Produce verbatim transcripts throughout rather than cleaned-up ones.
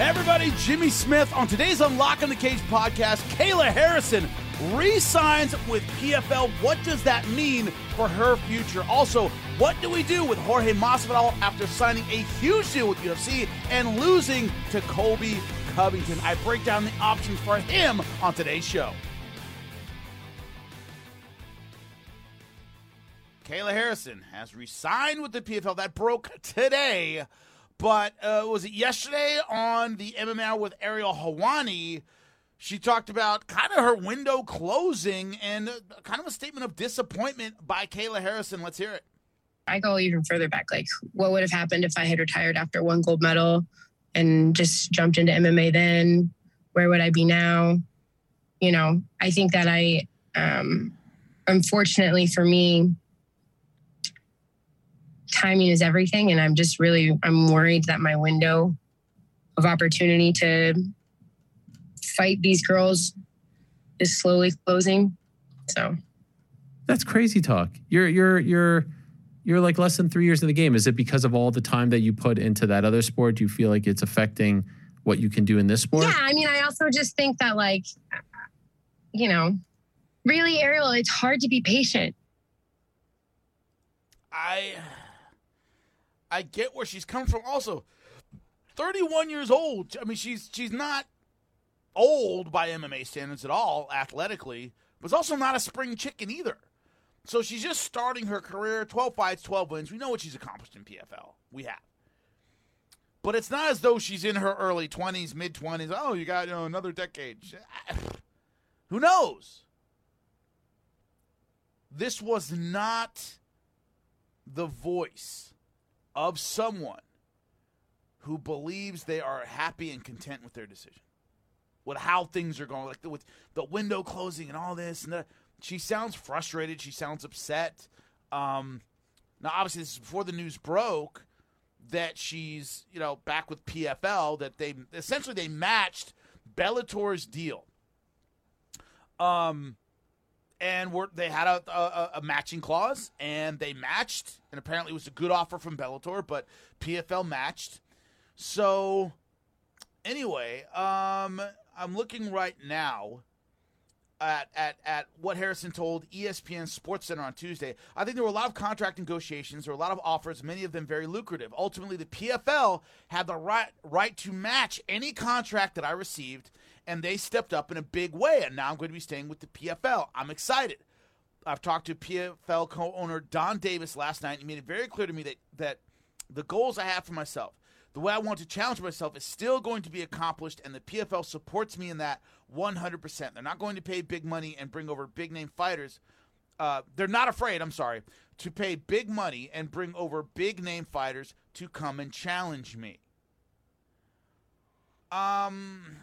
Everybody, Jimmy Smith. On today's Unlocking the Cage podcast, Kayla Harrison re-signs with P F L. What does that mean for her future? Also, what do we do with Jorge Masvidal after signing a huge deal with U F C and losing to Colby Covington? I break down the options for him on today's show. Kayla Harrison has re-signed with the P F L. That broke today. But uh, was it yesterday on the M M A with Ariel Helwani? She talked about kind of her window closing and kind of a statement of disappointment by Kayla Harrison. Let's hear it. I go even further back. Like, what would have happened if I had retired after one gold medal and just jumped into M M A then? Where would I be now? You know, I think that I, um, unfortunately for me, timing is everything, and I'm just really I'm worried that my window of opportunity to fight these girls is slowly closing. So that's crazy talk. You're you're you're you're like less than three years in the game. Is it because of all the time that you put into that other sport? Do you feel like it's affecting what you can do in this sport? Yeah, I mean, I also just think that, like, you know, really, Ariel, it's hard to be patient. I. I get where she's come from. Also, thirty-one years old. I mean, she's she's not old by M M A standards at all, athletically, but is also not a spring chicken either. So she's just starting her career, twelve fights, twelve wins. We know what she's accomplished in P F L. We have. But it's not as though she's in her early twenties, mid-twenties. Oh, you got, you know, another decade. Who knows? This was not the voice of someone who believes they are happy and content with their decision, with how things are going, like the, with the window closing and all this. And the, she sounds frustrated. She sounds upset. Um, now, obviously, this is before the news broke that she's, you know, back with P F L, that they essentially they matched Bellator's deal. Um, And were, they had a, a, a matching clause, and they matched. And apparently it was a good offer from Bellator, but P F L matched. So anyway, um, I'm looking right now at, at, at what Harrison told E S P N SportsCenter on Tuesday. I think there were a lot of contract negotiations. There were a lot of offers, many of them very lucrative. Ultimately, the P F L had the right, right to match any contract that I received, and they stepped up in a big way, and now I'm going to be staying with the P F L. I'm excited. I've talked to P F L co-owner Don Davis last night, and he made it very clear to me that, that the goals I have for myself, the way I want to challenge myself, is still going to be accomplished, and the P F L supports me in that one hundred percent. They're not going to pay big money and bring over big-name fighters. Uh, they're not afraid, I'm sorry, to pay big money and bring over big-name fighters to come and challenge me. Um...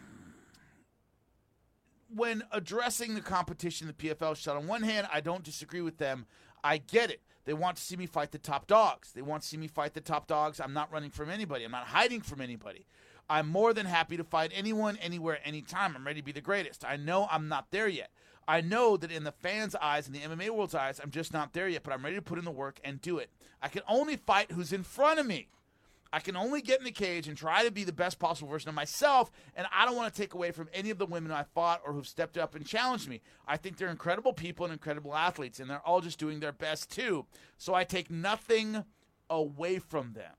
When addressing the competition the P F L shot, on one hand, I don't disagree with them. I get it. They want to see me fight the top dogs. They want to see me fight the top dogs. I'm not running from anybody. I'm not hiding from anybody. I'm more than happy to fight anyone, anywhere, anytime. I'm ready to be the greatest. I know I'm not there yet. I know that in the fans' eyes, in the M M A world's eyes, I'm just not there yet, but I'm ready to put in the work and do it. I can only fight who's in front of me. I can only get in the cage and try to be the best possible version of myself, and I don't want to take away from any of the women I fought or who've stepped up and challenged me. I think they're incredible people and incredible athletes, and they're all just doing their best too. So I take nothing away from them.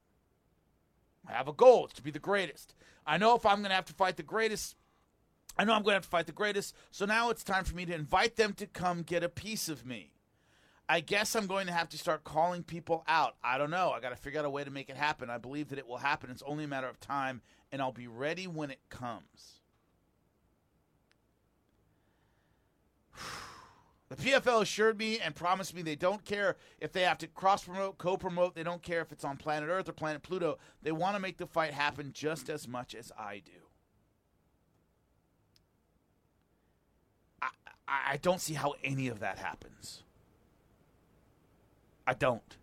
I have a goal. It's to be the greatest. I know if I'm going to have to fight the greatest, I know I'm going to have to fight the greatest, so now it's time for me to invite them to come get a piece of me. I guess I'm going to have to start calling people out. I don't know. I got to figure out a way to make it happen. I believe that it will happen. It's only a matter of time, and I'll be ready when it comes. The P F L assured me and promised me they don't care if they have to cross-promote, co-promote. They don't care if it's on planet Earth or planet Pluto. They want to make the fight happen just as much as I do. I, I don't see how any of that happens. I don't.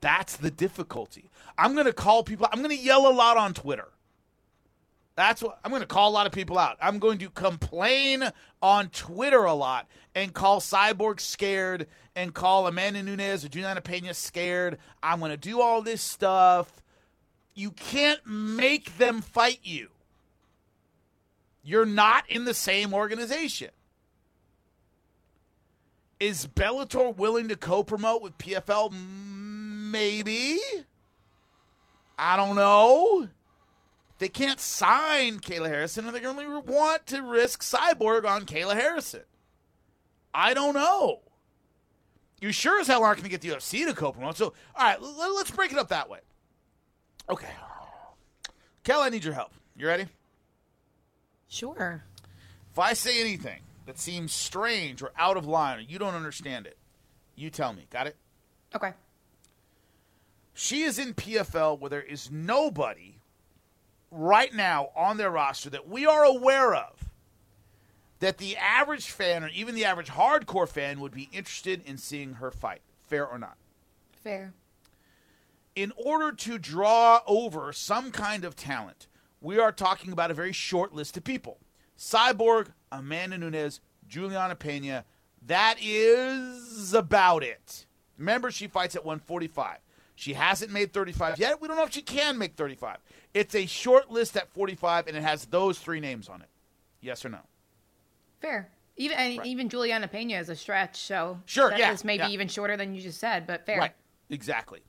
That's the difficulty. I'm going to call people. I'm going to yell a lot on Twitter. That's what I'm going to call a lot of people out. I'm going to complain on Twitter a lot and call Cyborg scared and call Amanda Nunes or Juliana Pena scared. I'm going to do all this stuff. You can't make them fight you. You're not in the same organization. Is Bellator willing to co-promote with P F L? Maybe. I don't know. They can't sign Kayla Harrison, and they only want to risk Cyborg on Kayla Harrison. I don't know. You sure as hell aren't going to get the U F C to co-promote. So, all right, l- let's break it up that way. Okay. Kel, I need your help. You ready? Sure. If I say anything that seems strange or out of line or you don't understand it, you tell me. Got it? Okay. She is in P F L where there is nobody right now on their roster that we are aware of that the average fan or even the average hardcore fan would be interested in seeing her fight. Fair or not? Fair. In order to draw over some kind of talent, we are talking about a very short list of people. Cyborg, Amanda Nunes, Juliana Pena. That is about it. Remember, she fights at one forty-five. She hasn't made thirty-five yet. We don't know if she can make thirty-five. It's a short list at forty-five, and it has those three names on it. Yes or no? Fair. Even right. even Juliana Pena is a stretch, so sure, that yeah, is maybe yeah. even shorter than you just said, but fair. Right, exactly.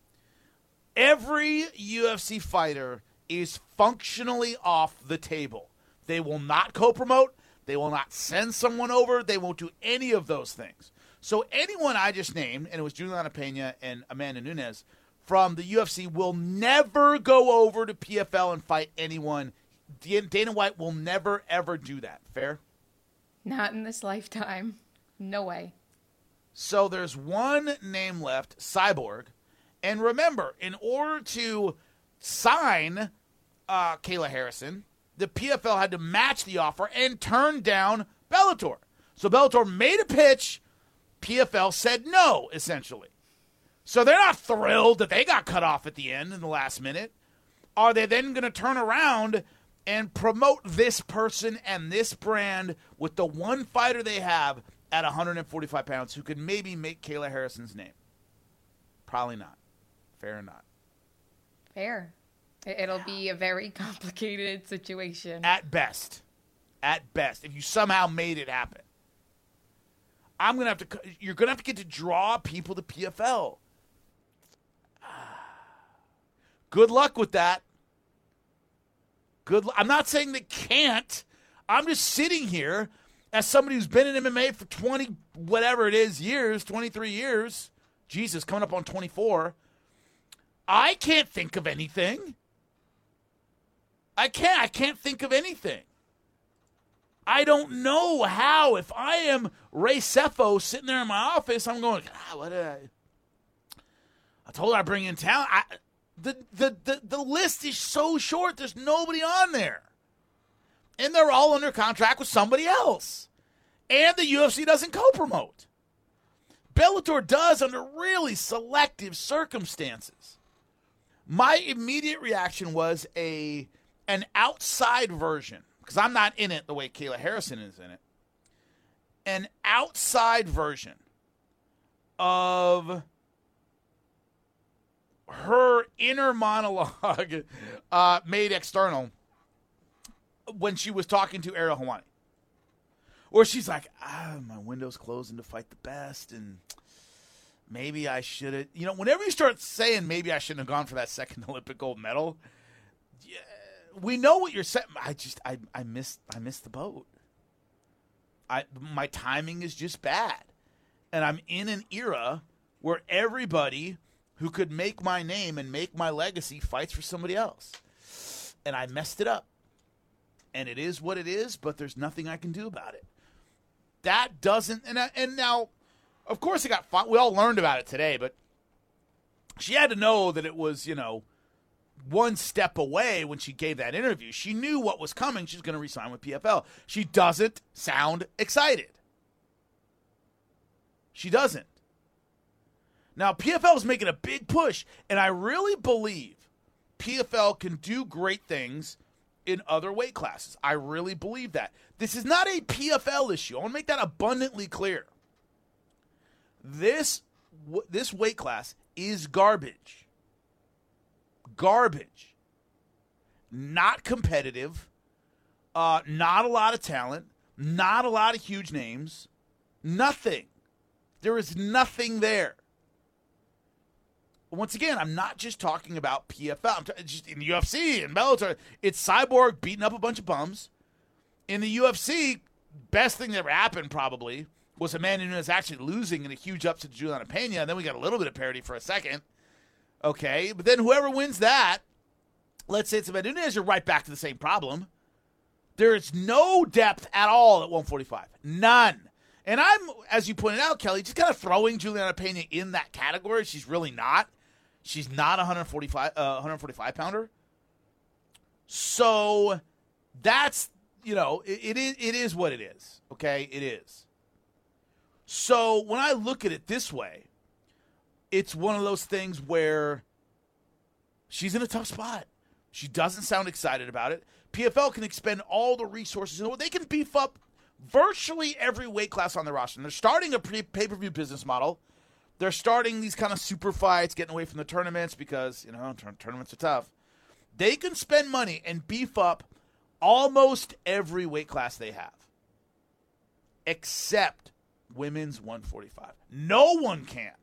Every U F C fighter is functionally off the table. They will not co-promote. They will not send someone over. They won't do any of those things. So anyone I just named, and it was Juliana Pena and Amanda Nunes, from the U F C will never go over to P F L and fight anyone. Dana White will never, ever do that. Fair? Not in this lifetime. No way. So there's one name left, Cyborg. And remember, in order to sign uh, Kayla Harrison, the P F L had to match the offer and turn down Bellator. So Bellator made a pitch. P F L said no, essentially. So they're not thrilled that they got cut off at the end in the last minute. Are they then going to turn around and promote this person and this brand with the one fighter they have at one forty-five pounds who could maybe make Kayla Harrison's name? Probably not. Fair or not? Fair. It'll be a very complicated situation. At best. At best. If you somehow made it happen. I'm going to have to, you're going to have to get to draw people to P F L. Good luck with that. Good. L- I'm not saying they can't. I'm just sitting here as somebody who's been in M M A for twenty, whatever it is, years, twenty-three years. Jesus, coming up on twenty-four. I can't think of anything. I can't. I can't think of anything. I don't know how. If I am Ray Seffo sitting there in my office, I'm going, ah, what did I? I told her I bring in talent. I... The, the the the list is so short, there's nobody on there. And they're all under contract with somebody else. And the U F C doesn't co-promote. Bellator does under really selective circumstances. My immediate reaction was a an outside version, because I'm not in it the way Kayla Harrison is in it. An outside version of her inner monologue uh, made external when she was talking to Ariel Helwani. Where she's like, ah, my window's closing to fight the best, and maybe I should have. You know, whenever you start saying maybe I shouldn't have gone for that second Olympic gold medal, yeah, we know what you're saying. I just, I, I missed, I missed the boat. I, my timing is just bad. And I'm in an era where everybody who could make my name and make my legacy fights for somebody else. And I messed it up. And it is what it is, but there's nothing I can do about it. That doesn't, and, I, and now, of course it got fought. We all learned about it today, but she had to know that it was, you know, one step away when she gave that interview. She knew what was coming. She's going to resign with P F L. She doesn't sound excited. She doesn't. Now, P F L is making a big push, and I really believe P F L can do great things in other weight classes. I really believe that. This is not a P F L issue. I want to make that abundantly clear. This, w- this weight class is garbage. Garbage. not competitive, uh, not a lot of talent, not a lot of huge names, nothing. There is nothing there. Once again, I'm not just talking about P F L. I'm t- just in the U F C and Bellator, it's Cyborg beating up a bunch of bums. In the U F C, best thing that ever happened probably was Amanda Nunes actually losing in a huge upset to Juliana Pena, and then we got a little bit of parity for a second. Okay, but then whoever wins that, let's say it's Amanda Nunes, you're right back to the same problem. There is no depth at all at one forty-five. None. And I'm, as you pointed out, Kelly, just kind of throwing Juliana Pena in that category. She's really not. She's not a one forty-five, uh, one forty-five pounder. So that's, you know, it, it is it is what it is. Okay, it is. So when I look at it this way, it's one of those things where she's in a tough spot. She doesn't sound excited about it. P F L can expend all the resources in the world. They can beef up virtually every weight class on their roster. And they're starting a pre- pay-per-view business model. They're starting these kind of super fights, getting away from the tournaments because, you know, tur- tournaments are tough. They can spend money and beef up almost every weight class they have, except women's one forty-five. No one can.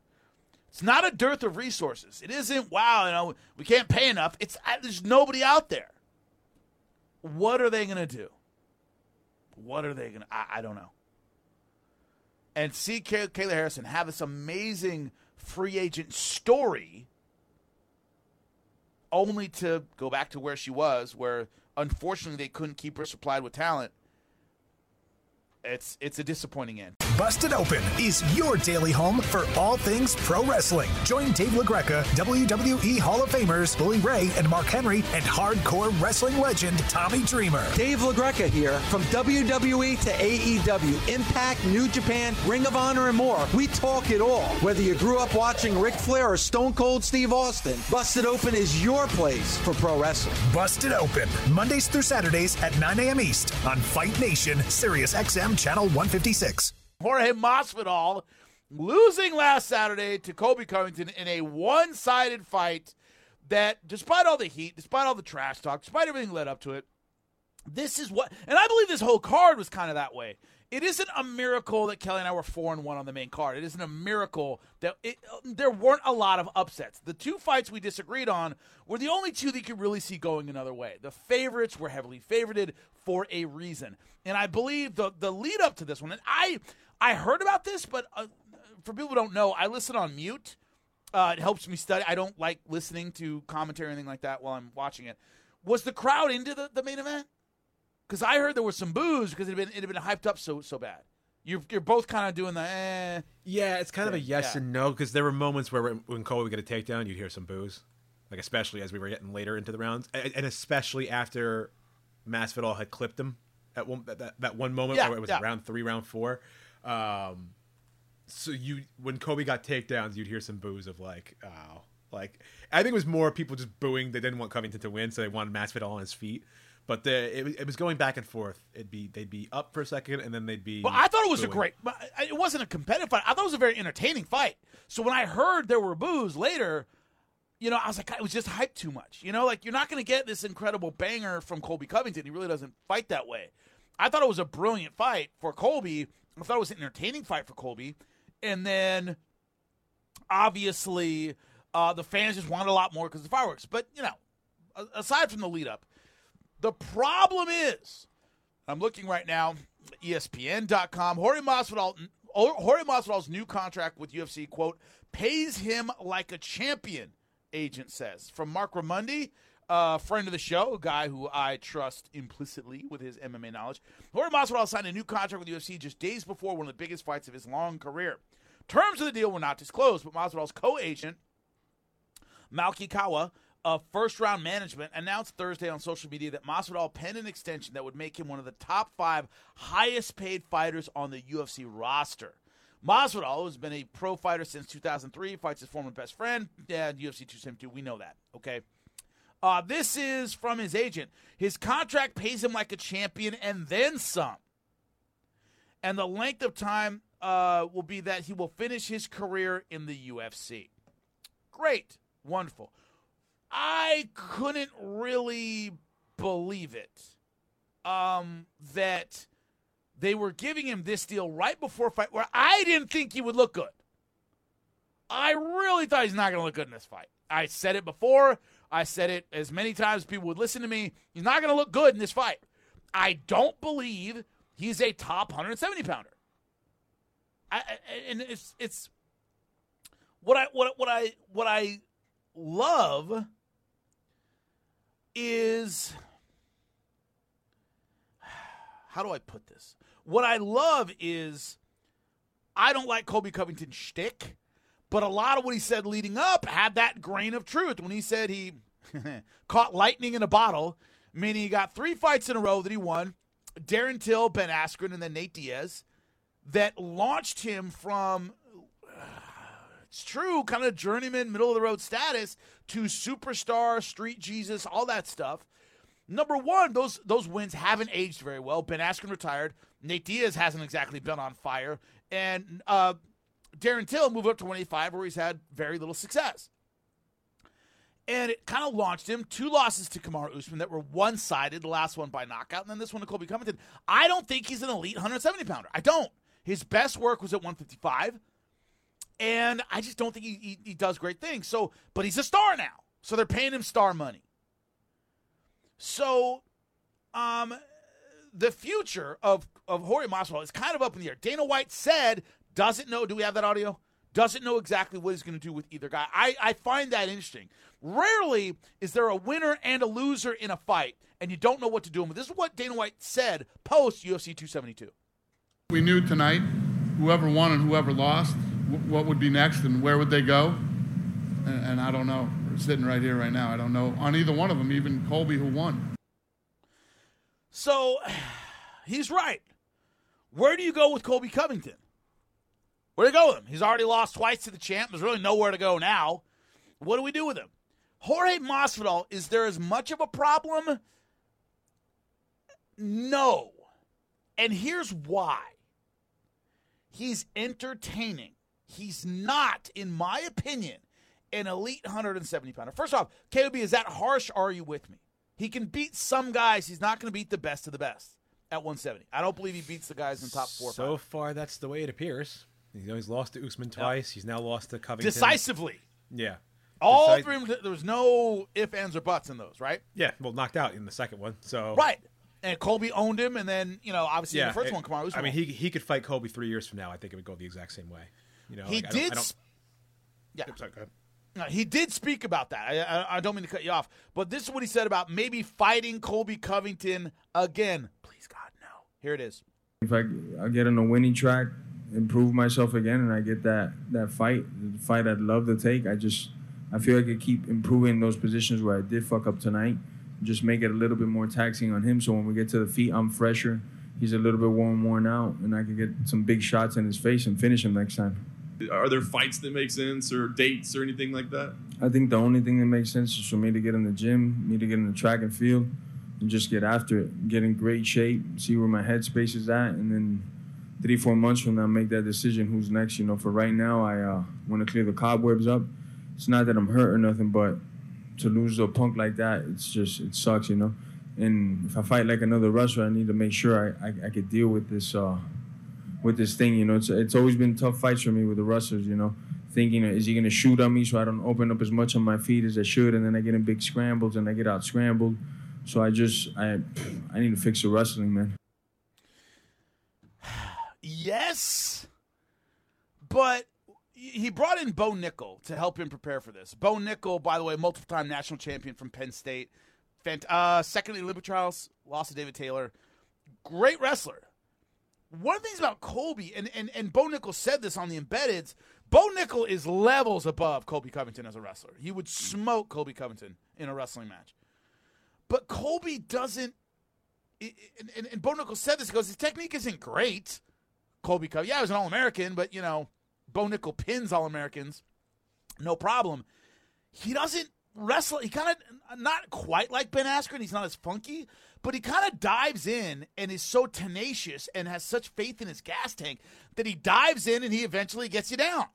It's not a dearth of resources. It isn't, wow, you know, we can't pay enough. It's there's nobody out there. What are they going to do? What are they going to... I don't know. And see Kay- Kayla Harrison have this amazing free agent story only to go back to where she was, where unfortunately they couldn't keep her supplied with talent. It's it's a disappointing end. Busted Open is your daily home for all things pro wrestling. Join Dave LaGreca, W W E Hall of Famers Bully Ray and Mark Henry, and hardcore wrestling legend Tommy Dreamer. Dave LaGreca here. From W W E to A E W, Impact, New Japan, Ring of Honor, and more, we talk it all. Whether you grew up watching Ric Flair or Stone Cold Steve Austin, Busted Open is your place for pro wrestling. Busted Open, Mondays through Saturdays at nine a.m. East on Fight Nation, Sirius X M Channel one fifty-six. Jorge Masvidal losing last Saturday to Kobe Covington in a one-sided fight that, despite all the heat, despite all the trash talk, despite everything led up to it, this is what, and I believe this whole card was kind of that way. It isn't a miracle that Kelly and I were four and one on the main card. It isn't a miracle that it, there weren't a lot of upsets. The two fights we disagreed on were the only two that you could really see going another way. The favorites were heavily favorited for a reason. And I believe the the lead up to this one, and I I heard about this, but uh, for people who don't know, I listen on mute. Uh, it helps me study. I don't like listening to commentary or anything like that while I'm watching it. Was the crowd into the, the main event? Because I heard there was some boos because it had been it had been hyped up so so bad. You're you're both kind of doing the eh. Yeah, it's kind thing. of a yes yeah. and no, because there were moments where when Kobe would get a takedown, you'd hear some boos, like especially as we were getting later into the rounds, and especially after Masvidal had clipped him at one that, that one moment yeah, where it was yeah. round three, round four. Um, so you when Kobe got takedowns, you'd hear some boos of like oh like I think it was more people just booing. They didn't want Covington to win, so they wanted Masvidal on his feet. But the, it, it was going back and forth. It'd be they'd be up for a second, and then they'd be. Well, I thought it was booing. a great. It wasn't a competitive fight. I thought it was a very entertaining fight. So when I heard there were boos later, you know, I was like, it was just hyped too much. You know, like you're not going to get this incredible banger from Colby Covington. He really doesn't fight that way. I thought it was a brilliant fight for Colby. I thought it was an entertaining fight for Colby, and then obviously uh, the fans just wanted a lot more because of the fireworks. But you know, aside from the lead up. The problem is, I'm looking right now, E S P N dot com, Jorge Masvidal, Jorge Masvidal's new contract with U F C, quote, pays him like a champion, agent says. From Mark Ramundi, a uh, friend of the show, a guy who I trust implicitly with his M M A knowledge. Jorge Masvidal signed a new contract with U F C just days before one of the biggest fights of his long career. Terms of the deal were not disclosed, but Masvidal's co-agent, Malky Kawa, of First Round Management, announced Thursday on social media that Masvidal penned an extension that would make him one of the top five highest-paid fighters on the U F C roster. Masvidal, who's been a pro fighter since two thousand three, fights his former best friend, yeah, U F C two seventy-two. We know that, okay? Uh, this is from his agent. His contract pays him like a champion and then some. And the length of time uh, will be that he will finish his career in the U F C. Great. Wonderful. I couldn't really believe it, um, that they were giving him this deal right before fight where I didn't think he would look good. I really thought he's not going to look good in this fight. I said it before. I said it as many times people would listen to me. He's not going to look good in this fight. I don't believe he's a top one seventy pounder. I, and it's it's what I what what I what I love is, how do I put this? What I love is, I don't like Colby Covington's shtick, but a lot of what he said leading up had that grain of truth. When he said he caught lightning in a bottle, meaning he got three fights in a row that he won, Darren Till, Ben Askren, and then Nate Diaz, that launched him from, uh, it's true, kind of journeyman, middle-of-the-road status to superstar, street Jesus, all that stuff. Number one, those those wins haven't aged very well. Ben Askren retired. Nate Diaz hasn't exactly been on fire. And uh, Darren Till moved up to one eighty-five, where he's had very little success. And it kind of launched him. Two losses to Kamaru Usman that were one-sided, the last one by knockout, and then this one to Colby Covington. I don't think he's an elite one seventy pounder. I don't. His best work was at one fifty-five, and I just don't think he, he, he does great things. So, but he's a star now, so they're paying him star money. So um, the future of, of Jorge Masvidal is kind of up in the air. Dana White said, doesn't know, do we have that audio? Doesn't know exactly what he's going to do with either guy. I, I find that interesting. Rarely is there a winner and a loser in a fight, and you don't know what to do. But this is what Dana White said post U F C two seventy-two. We knew tonight, whoever won and whoever lost, w- what would be next and where would they go? And, and I don't know. We're sitting right here right now. I don't know on either one of them, even Colby who won. So he's right. Where do you go with Colby Covington? Where do you go with him? He's already lost twice to the champ. There's really nowhere to go now. What do we do with him? Jorge Masvidal, is there as much of a problem? No. And here's why. He's entertaining. He's not, in my opinion, an elite one seventy pounder. First off, K O B, is that harsh? Are you with me? He can beat some guys. He's not going to beat the best of the best at one seventy. I don't believe he beats the guys in the top four. So far, that's the way it appears. You know, he's lost to Usman twice. Yep. He's now lost to Covington. Decisively. Yeah. All Deci- three. There was no ifs, ands, or buts in those, right? Yeah. Well, knocked out in the second one. So right. And Colby owned him, and then, you know, obviously yeah, the first it, one, Kamaru Usman. I mean, he he could fight Colby three years from now. I think it would go the exact same way. You know, he like, did. I don't, I don't... Yeah. Oops, sorry, go ahead. No, he did speak about that. I, I I don't mean to cut you off, but this is what he said about maybe fighting Colby Covington again. Please, God, no. Here it is. If I I get on a winning track, improve myself again, and I get that, that fight, the fight I'd love to take. I just, I feel like I keep improving those positions where I did fuck up tonight. Just make it a little bit more taxing on him. So when we get to the feet, I'm fresher. He's a little bit worn, worn out, and I can get some big shots in his face and finish him next time. Are there fights that make sense or dates or anything like that? I think the only thing that makes sense is for me to get in the gym, me to get in the track and field, and just get after it, get in great shape, see where my headspace is at, and then three, four months from now, make that decision who's next. You know, for right now, I uh, want to clear the cobwebs up. It's not that I'm hurt or nothing, but to lose to a punk like that, it's just, it sucks, you know? And if I fight like another wrestler, I need to make sure I, I, I could deal with this uh, with this thing, you know? It's it's always been tough fights for me with the wrestlers, you know? Thinking, is he going to shoot on me so I don't open up as much on my feet as I should, and then I get in big scrambles and I get out-scrambled. So I just, I, I need to fix the wrestling, man. Yes, but he brought in Bo Nickel to help him prepare for this. Bo Nickel, by the way, multiple-time national champion from Penn State. Fant- uh, second in Olympic trials, lost to David Taylor. Great wrestler. One of the things about Colby, and, and, and Bo Nickel said this on the Embeddeds, Bo Nickel is levels above Colby Covington as a wrestler. He would smoke Colby Covington in a wrestling match. But Colby doesn't, and, and, and Bo Nickel said this, he goes, his technique isn't great. Colby Covington, yeah, he was an All-American, but, you know, Bo Nickel pins All-Americans, no problem. He doesn't wrestle. He kind of, not quite like Ben Askren. He's not as funky, but he kind of dives in and is so tenacious and has such faith in his gas tank that he dives in and he eventually gets you down.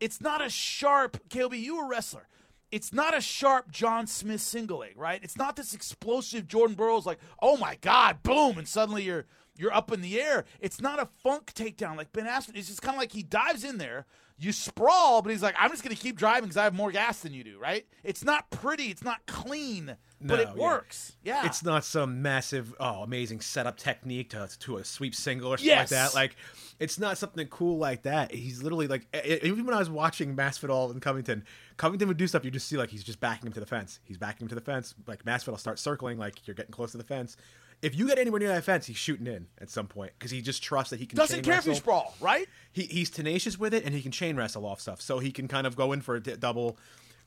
It's not a sharp, K O B, you a wrestler. it's not a sharp John Smith single leg, right? It's not this explosive Jordan Burroughs like, oh, my God, boom, and suddenly you're you're up in the air. It's not a funk takedown like Ben Askren. It's just kind of like he dives in there, you sprawl, but he's like, I'm just going to keep driving because I have more gas than you do, right? It's not pretty. It's not clean, no, but it yeah. works. Yeah. It's not some massive, oh, amazing setup technique to, to a sweep single or something yes. like that. Like, it's not something cool like that. He's literally like, even when I was watching Masvidal and Covington, Covington would do stuff. You just see like he's just backing him to the fence. He's backing him to the fence. Like Masvidal starts circling, like you're getting close to the fence. If you get anywhere near that fence, he's shooting in at some point because he just trusts that he can chain wrestle. Doesn't care if you sprawl, right? He, he's tenacious with it, and he can chain wrestle off stuff. So he can kind of go in for a d- double,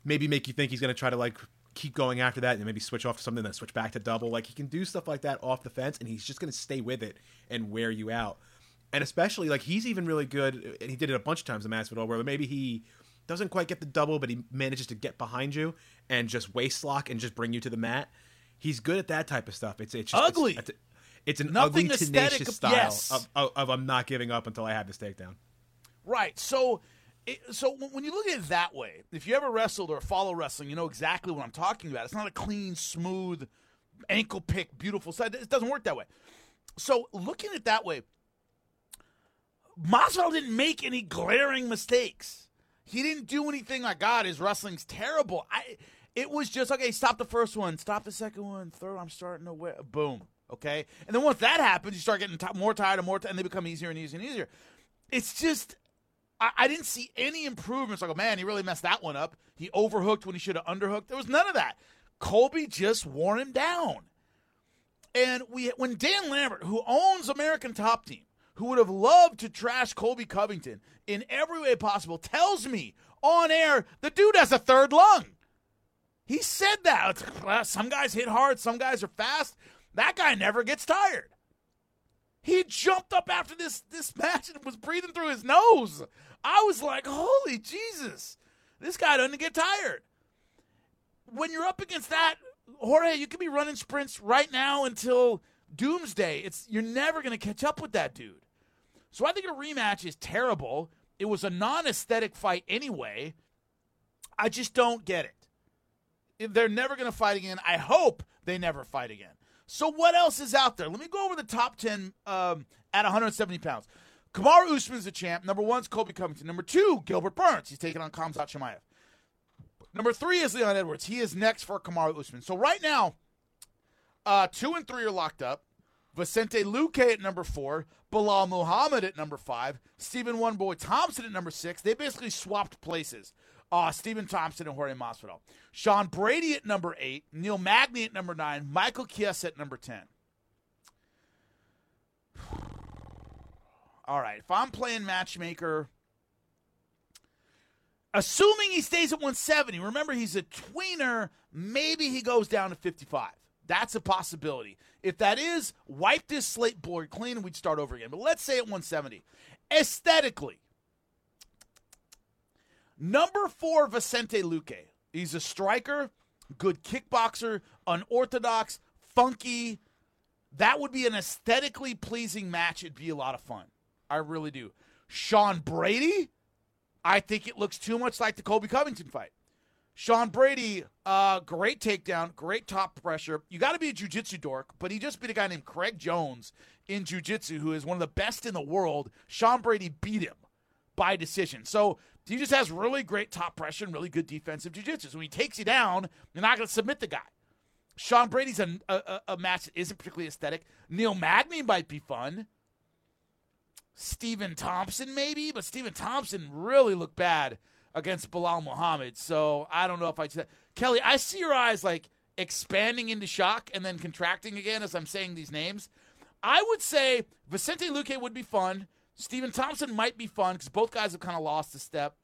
maybe make you think he's going to try to like keep going after that and maybe switch off to something, then switch back to double. Like he can do stuff like that off the fence, and he's just going to stay with it and wear you out. And especially, like, he's even really good, and he did it a bunch of times in Masvidal, where maybe he doesn't quite get the double, but he manages to get behind you and just waist lock and just bring you to the mat. He's good at that type of stuff. It's it's just, ugly. It's, it's an Nothing ugly, tenacious of, style yes. of, of, of I'm not giving up until I have this takedown. Right. So, it, so when you look at it that way, if you ever wrestled or follow wrestling, you know exactly what I'm talking about. It's not a clean, smooth, ankle pick, beautiful side. It doesn't work that way. So looking at it that way, Masvidal didn't make any glaring mistakes. He didn't do anything like, God, his wrestling's terrible. I. It was just, okay, stop the first one, stop the second one, third, I'm starting to wear, boom, okay? And then once that happens, you start getting t- more tired and more tired, and they become easier and easier and easier. It's just, I-, I didn't see any improvements. I go, man, he really messed that one up. He overhooked when he should have underhooked. There was none of that. Colby just wore him down. And we, when Dan Lambert, who owns American Top Team, who would have loved to trash Colby Covington in every way possible, tells me on air, the dude has a third lung. He said that. Some guys hit hard. Some guys are fast. That guy never gets tired. He jumped up after this, this match and was breathing through his nose. I was like, holy Jesus. This guy doesn't get tired. When you're up against that, Jorge, you could be running sprints right now until doomsday. It's you're never going to catch up with that dude. So I think a rematch is terrible. It was a non-aesthetic fight anyway. I just don't get it. They're never going to fight again. I hope they never fight again. So what else is out there? Let me go over the top ten um, at one seventy pounds. Kamaru Usman's the champ. Number one's Colby Covington. Number two, Gilbert Burns. He's taking on Khamzat Chimaev. Number three is Leon Edwards. He is next for Kamaru Usman. So right now, uh, two and three are locked up. Vicente Luque at number four. Bilal Muhammad at number five. Stephen One Boy Thompson at number six. They basically swapped places. Uh, Stephen Thompson and Jorge Masvidal. Sean Brady at number eight. Neil Magny at number nine. Michael Chiesa at number ten. All right. If I'm playing matchmaker, assuming he stays at one seventy, remember he's a tweener, maybe he goes down to fifty-five. That's a possibility. If that is, wipe this slate board clean and we'd start over again. But let's say at one seventy. Aesthetically, number four, Vicente Luque. He's a striker, good kickboxer, unorthodox, funky. That would be an aesthetically pleasing match. It'd be a lot of fun. I really do. Sean Brady, I think it looks too much like the Colby Covington fight. Sean Brady, uh, great takedown, great top pressure. You got to be a jiu-jitsu dork, but he just beat a guy named Craig Jones in jiu-jitsu, who is one of the best in the world. Sean Brady beat him by decision. So he just has really great top pressure and really good defensive jiu-jitsu. So when he takes you down, you're not going to submit the guy. Sean Brady's a, a, a match that isn't particularly aesthetic. Neil Magny might be fun. Stephen Thompson maybe, but Stephen Thompson really looked bad against Bilal Muhammad. So I don't know if I should. Kelly, I see your eyes like expanding into shock and then contracting again as I'm saying these names. I would say Vicente Luque would be fun. Stephen Thompson might be fun because both guys have kind of lost a step.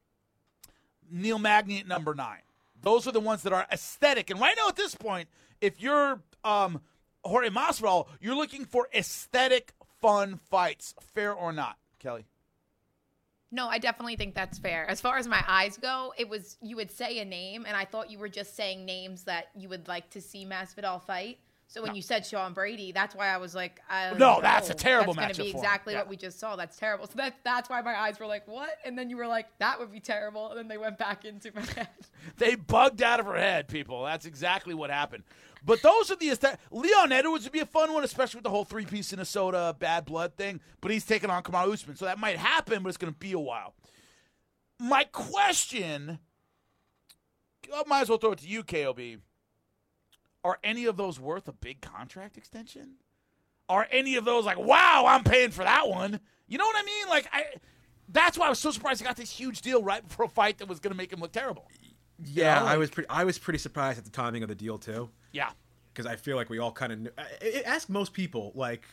Neil Magny at number nine. Those are the ones that are aesthetic. And right now at this point, if you're um, Jorge Masvidal, you're looking for aesthetic, fun fights, fair or not, Kelly. No, I definitely think that's fair. As far as my eyes go, it was you would say a name, and I thought you were just saying names that you would like to see Masvidal fight. So when no. you said Sean Brady, that's why I was like, I no, know. that's a terrible matchup. That's going to be exactly yeah. what we just saw. That's terrible. So that that's why my eyes were like, what? And then you were like, that would be terrible. And then they went back into my head. They bugged out of her head, people. That's exactly what happened. But those are the – Leon Edwards would be a fun one, especially with the whole three-piece Minnesota bad blood thing. But he's taking on Kamaru Usman. So that might happen, but it's going to be a while. My question – I might as well throw it to you, K O B. Are any of those worth a big contract extension? Are any of those like, wow, I'm paying for that one? You know what I mean? Like, I, that's why I was so surprised he got this huge deal right before a fight that was going to make him look terrible. Yeah, you know, like, I was pretty, I was pretty surprised at the timing of the deal too. Yeah, because I feel like we all kind of knew. Ask most people, like,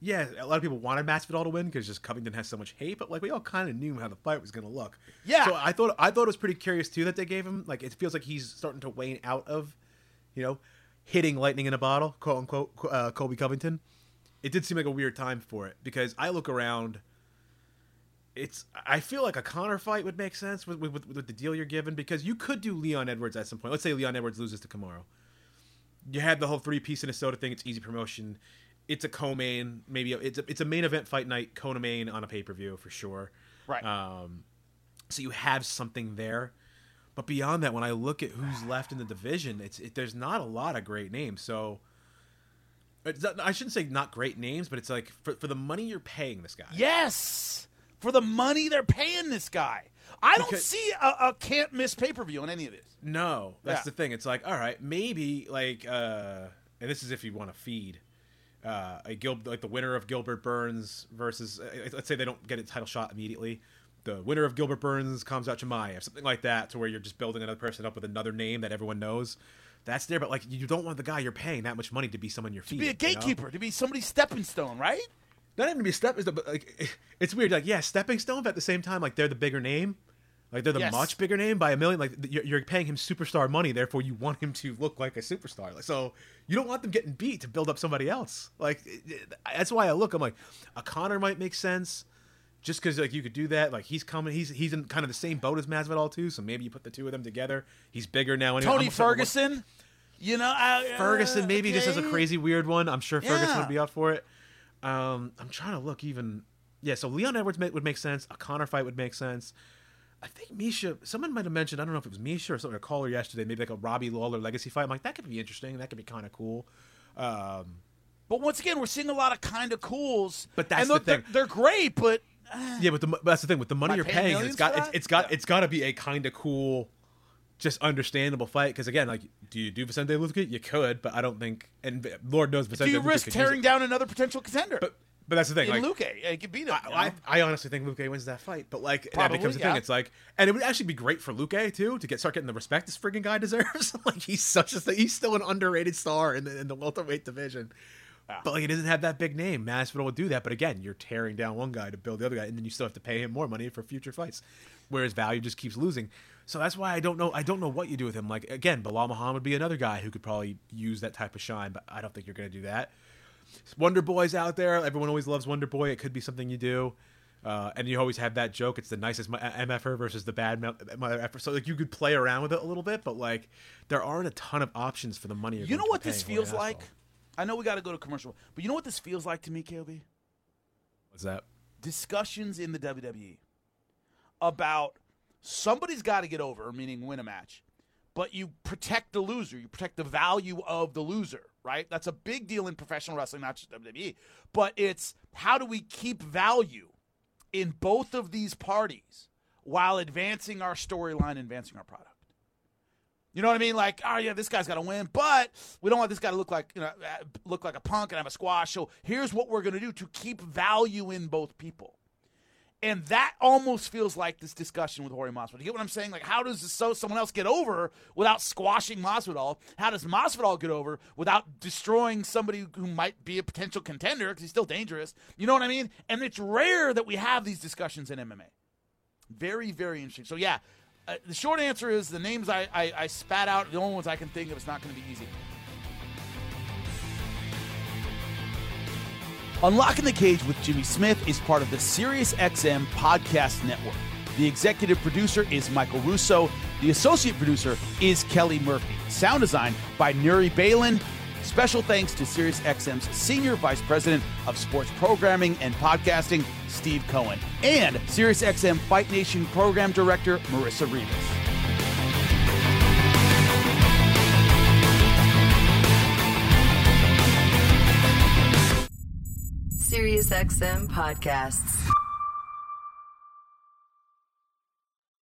yeah, a lot of people wanted Masvidal to win because just Covington has so much hate, but like we all kind of knew how the fight was going to look. Yeah. So I thought, I thought it was pretty curious too that they gave him. Like, it feels like he's starting to wane out of, you know, hitting lightning in a bottle, quote unquote, uh, Colby Covington. It did seem like a weird time for it because I look around. It's I feel like a Conor fight would make sense with, with, with the deal you're given because you could do Leon Edwards at some point. Let's say Leon Edwards loses to Kamaru. You have the whole three-piece Minnesota thing. It's easy promotion. It's a co-main. Maybe it's a, it's a main event fight night, co-main on a pay-per-view for sure. Right. Um, so you have something there. But beyond that, when I look at who's left in the division, it's it, there's not a lot of great names. So it's not, I shouldn't say not great names, but it's like for, for the money you're paying this guy. Yes, for the money they're paying this guy. I because, don't see a, a can't miss pay-per-view on any of this. No, that's yeah. the thing. It's like, all right, maybe like, uh, and this is if you want to feed uh, a Gil, like the winner of Gilbert Burns versus, uh, let's say they don't get a title shot immediately. The winner of Gilbert Burns comes out Chimaev, something like that, to where you're just building another person up with another name that everyone knows. That's there, but like you don't want the guy you're paying that much money to be someone you're feeding. To be a gatekeeper, you know? To be somebody's stepping stone, right? Not even to be a stepping stone, but like, it's weird. Like, yeah, stepping stone, but at the same time, like they're the bigger name. Like, they're the yes. much bigger name by a million. Like, you're paying him superstar money, therefore you want him to look like a superstar. Like, so you don't want them getting beat to build up somebody else. Like, that's why I look. I'm like, a Conor might make sense. Just because like you could do that, like he's coming, he's he's in kind of the same boat as Masvidal too. So maybe you put the two of them together. He's bigger now. Anyway. Tony Ferguson, like, you know, uh, Ferguson maybe okay. just as a crazy weird one. I'm sure Ferguson yeah. would be up for it. Um, I'm trying to look even, yeah. So Leon Edwards may, would make sense. A Conor fight would make sense. I think Miesha, someone might have mentioned. I don't know if it was Miesha or something. A caller yesterday, maybe like a Robbie Lawler legacy fight. I'm like that could be interesting. That could be kind of cool. Um, but once again, we're seeing a lot of kind of cools. But that's and look, the thing. They're, they're great, but. Yeah, but, the, but that's the thing with the money you're paying. It's got it's, it's got yeah. it's got to be a kind of cool, just understandable fight. Because again, like, do you do Vicente Luque? You could, but I don't think. And Lord knows, Vicente do you Luque risk tearing down another potential contender? But but that's the thing. In like, Luque, yeah, he could beat him. I, I, I honestly think Luque wins that fight, but like Probably, that becomes the yeah. thing. It's like, and it would actually be great for Luque too to get start getting the respect this friggin' guy deserves. Like he's such a he's still an underrated star in the, in the welterweight division. Wow. But like he doesn't have that big name. Masvidal will do that, but again, you're tearing down one guy to build the other guy, and then you still have to pay him more money for future fights, whereas value just keeps losing. So that's why I don't know. I don't know what you do with him. Like again, Bilal Muhammad would be another guy who could probably use that type of shine, but I don't think you're going to do that. Wonder Boy's out there. Everyone always loves Wonder Boy. It could be something you do, uh, and you always have that joke. It's the nicest M F R versus the bad M F R. So like you could play around with it a little bit, but like there aren't a ton of options for the money. You're you know what this feels like. I know we got to go to commercial, but you know what this feels like to me, K O B? What's that? Discussions in the W W E about somebody's got to get over, meaning win a match, but you protect the loser. You protect the value of the loser, right? That's a big deal in professional wrestling, not just W W E, but it's how do we keep value in both of these parties while advancing our storyline, advancing our product? You know what I mean? Like, oh, yeah, this guy's got to win, but we don't want this guy to look like you know, look like a punk and have a squash. So here's what we're going to do to keep value in both people. And that almost feels like this discussion with Jorge Masvidal. You get what I'm saying? Like, how does so someone else get over without squashing Masvidal? How does Masvidal get over without destroying somebody who might be a potential contender because he's still dangerous? You know what I mean? And it's rare that we have these discussions in M M A. Very, very interesting. So, yeah. Uh, the short answer is the names I, I, I spat out, the only ones I can think of, it's not going to be easy. Unlocking the Cage with Jimmy Smith is part of the SiriusXM Podcast Network. The executive producer is Michael Russo. The associate producer is Kelly Murphy. Sound design by Nuri Balin. Special thanks to SiriusXM's Senior Vice President of Sports Programming and Podcasting, Steve Cohen, and SiriusXM Fight Nation Program Director, Marissa Rivas. SiriusXM Podcasts.